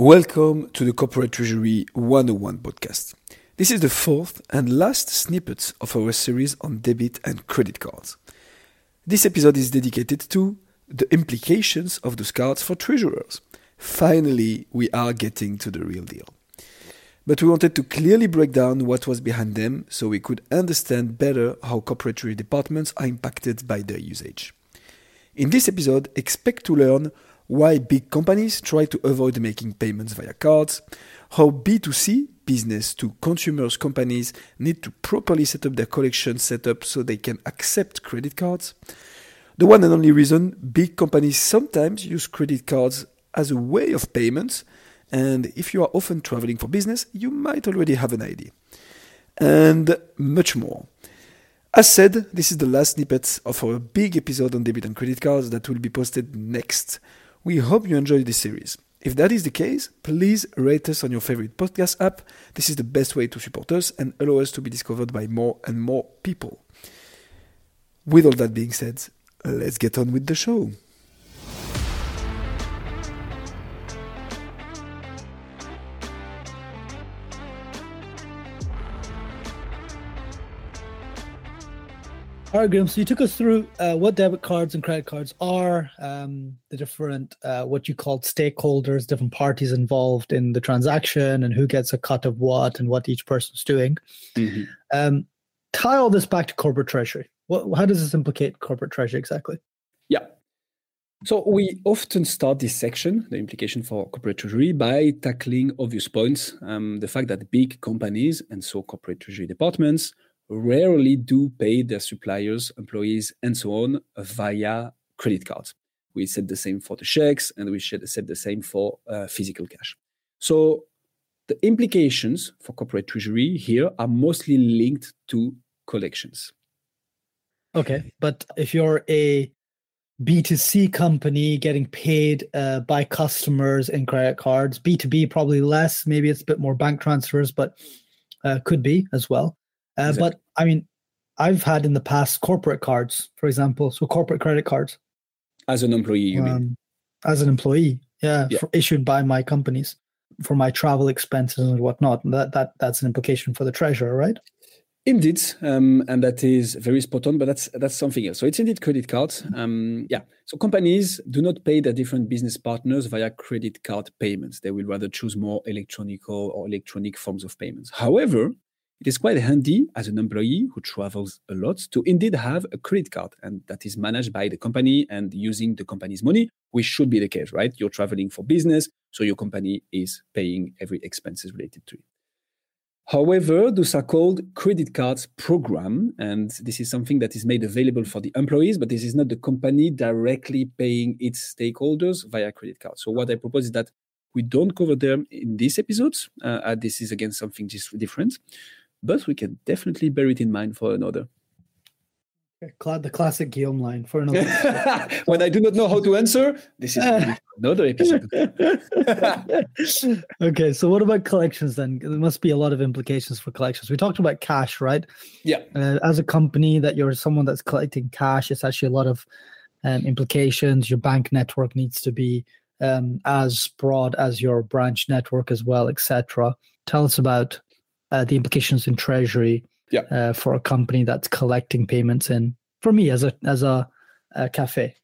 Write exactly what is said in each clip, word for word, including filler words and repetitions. Welcome to the Corporate Treasury one oh one podcast. This is the fourth and last snippet of our series on debit and credit cards. This episode is dedicated to the implications of those cards for treasurers. Finally, we are getting to the real deal. But we wanted to clearly break down what was behind them so we could understand better how corporate treasury departments are impacted by their usage. In this episode, expect to learn why big companies try to avoid making payments via cards, how B two C, business to consumers companies, need to properly set up their collection setup so they can accept credit cards, the one and only reason big companies sometimes use credit cards as a way of payments, and if you are often traveling for business, you might already have an idea, and much more. As said, this is the last snippet of our big episode on debit and credit cards that will be posted next. We hope you enjoyed this series. If that is the case, please rate us on your favorite podcast app. This is the best way to support us and allow us to be discovered by more and more people. With all that being said, let's get on with the show. All right, Graham, so you took us through uh, what debit cards and credit cards are, um, the different, uh, what you called stakeholders, different parties involved in the transaction and who gets a cut of what and what each person's doing. Mm-hmm. Um, tie all this back to corporate treasury. What, how does this implicate corporate treasury exactly? Yeah. So we often start this section, the implication for corporate treasury, by tackling obvious points. Um, the fact that big companies and so corporate treasury departments rarely do pay their suppliers, employees, and so on via credit cards. We said the same for the checks, and we said the same for uh, physical cash. So the implications for corporate treasury here are mostly linked to collections. Okay, but if you're a B two C company getting paid uh, by customers in credit cards, B two B probably less, maybe it's a bit more bank transfers, but uh, could be as well. Uh, exactly. But I mean, I've had in the past corporate cards, for example, so corporate credit cards. As an employee, you um, mean? As an employee, yeah, yeah. For, issued by my companies for my travel expenses and whatnot. And that, that, that's an implication for the treasurer, right? Indeed, um, and that is very spot on, but that's that's something else. So it's indeed credit cards. Um, yeah. So companies do not pay their different business partners via credit card payments. They will rather choose more electronic or electronic forms of payments. However, it is quite handy as an employee who travels a lot to indeed have a credit card, and that is managed by the company and using the company's money, which should be the case, right? You're traveling for business, so your company is paying every expenses related to it. However, those are called credit cards program, and this is something that is made available for the employees, but this is not the company directly paying its stakeholders via credit card. So what I propose is that we don't cover them in these episodes. Uh, this is, again, something just different. But we can definitely bear it in mind for another. The classic Guillaume line for another. When I do not know how to answer, this is another episode. Okay, so what about collections then? There must be a lot of implications for collections. We talked about cash, right? Yeah. Uh, as a company that you're someone that's collecting cash, it's actually a lot of um, implications. Your bank network needs to be um, as broad as your branch network as well, et cetera. Tell us about Uh, the implications in treasury yeah. uh, for a company that's collecting payments in, for me as a as a, a cafe.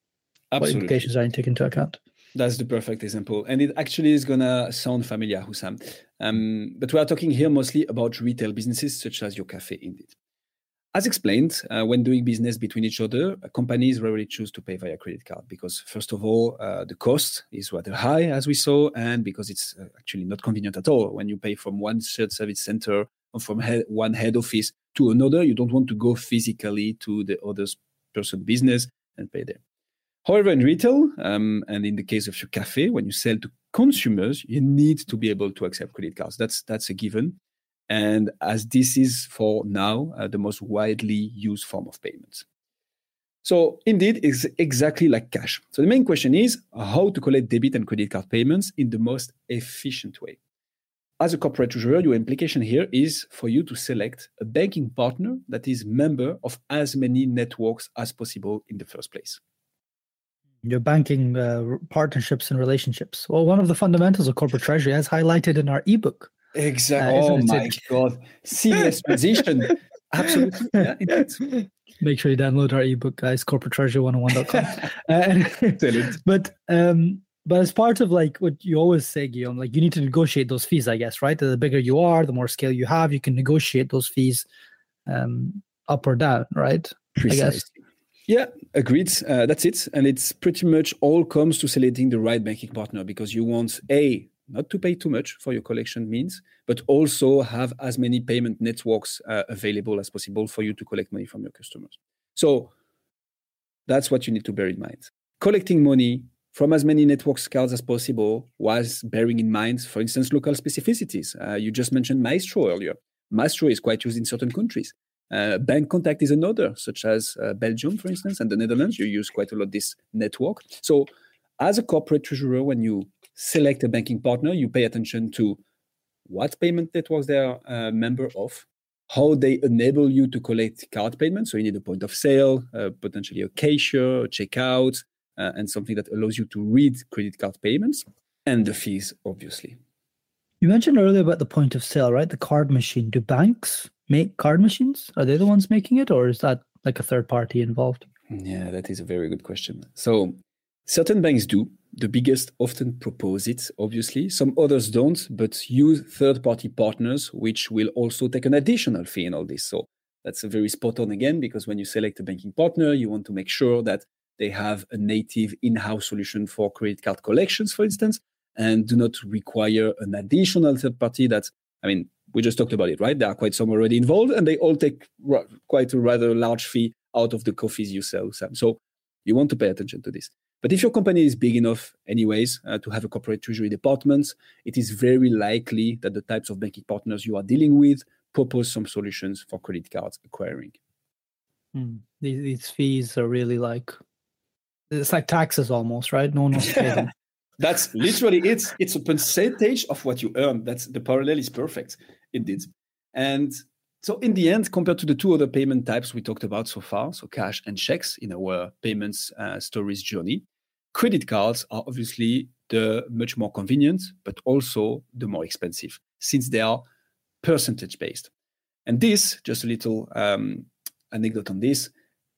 Absolutely. What implications are you taking into account? That's the perfect example. And it actually is going to sound familiar, Hussam. Um, but we are talking here mostly about retail businesses such as your cafe indeed. As explained, uh, when doing business between each other, companies rarely choose to pay via credit card because, first of all, uh, the cost is rather high, as we saw, and because it's uh, actually not convenient at all. When you pay from one shared service center or from he- one head office to another, you don't want to go physically to the other person's business and pay there. However, in retail, um, and in the case of your cafe, when you sell to consumers, you need to be able to accept credit cards. That's, that's a given. And as this is for now uh, the most widely used form of payments. So indeed, it's exactly like cash. So the main question is how to collect debit and credit card payments in the most efficient way. As a corporate treasurer, your implication here is for you to select a banking partner that is member of as many networks as possible in the first place. your banking uh, partnerships and relationships. Well, one of the fundamentals of corporate treasury, as highlighted in our ebook. Exactly. Uh, oh my it? God. Serious position. Absolutely. Yeah, it is. Make sure you download our ebook, guys, corporate treasury one oh one dot com. uh, but um, but as part of like what you always say, Guillaume, like you need to negotiate those fees, I guess, right? The bigger you are, the more scale you have, you can negotiate those fees um, up or down, right? Precisely. I guess. Yeah, agreed. Uh, that's it. And it's pretty much all comes to selecting the right banking partner, because you want A, not to pay too much for your collection means, but also have as many payment networks uh, available as possible for you to collect money from your customers. So that's what you need to bear in mind. Collecting money from as many network cards as possible whilst bearing in mind, for instance, local specificities. Uh, you just mentioned Maestro earlier. Maestro is quite used in certain countries. Uh, Bankcontact is another, such as uh, Belgium, for instance, and the Netherlands. You use quite a lot this network. So as a corporate treasurer, when you select a banking partner, you pay attention to what payment networks they are a member of, how they enable you to collect card payments. So you need a point of sale, uh, potentially a cashier, a checkout, uh, and something that allows you to read credit card payments, and the fees, obviously. You mentioned earlier about the point of sale, right? The card machine. Do banks make card machines? Are they the ones making it, or is that like a third party involved? Yeah, that is a very good question. So certain banks do. The biggest often propose it, obviously. Some others don't, but use third-party partners, which will also take an additional fee in all this. So that's a very spot on again, because when you select a banking partner, you want to make sure that they have a native in-house solution for credit card collections, for instance, and do not require an additional third party that, I mean, we just talked about it, right? There are quite some already involved, and they all take r- quite a rather large fee out of the coffees you sell, Sam. So you want to pay attention to this. But if your company is big enough anyways uh, to have a corporate treasury department, it is very likely that the types of banking partners you are dealing with propose some solutions for credit cards acquiring. Mm. These, these fees are really like, it's like taxes almost, right? No one wants to pay them. That's literally it. It's a percentage of what you earn. That's the parallel is perfect. Indeed. And so in the end, compared to the two other payment types we talked about so far, so cash and checks in our payments uh, stories journey, credit cards are obviously the much more convenient, but also the more expensive, since they are percentage-based. And this, just a little um, anecdote on this,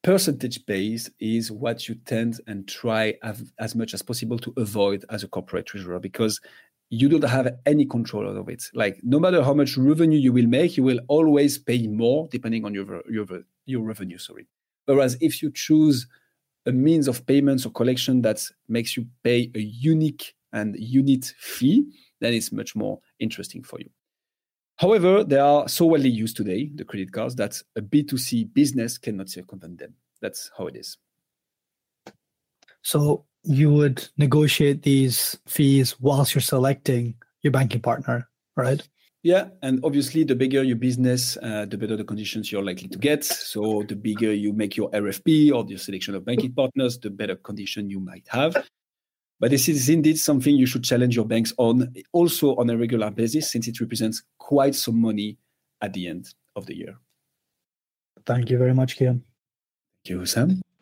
percentage-based is what you tend and try av- as much as possible to avoid as a corporate treasurer, because you don't have any control over it. Like, no matter how much revenue you will make, you will always pay more depending on your your, your revenue, sorry. Whereas if you choose a means of payments or collection that makes you pay a unique and unit fee, then it's much more interesting for you. However, they are so widely used today, the credit cards, that a B two C business cannot circumvent them. That's how it is. So you would negotiate these fees whilst you're selecting your banking partner, right? Yeah, and obviously the bigger your business, uh, the better the conditions you're likely to get. So the bigger you make your R F P or your selection of banking partners, the better condition you might have. But this is indeed something you should challenge your banks on, also on a regular basis, since it represents quite some money at the end of the year. Thank you very much, Kian. Thank you, Sam.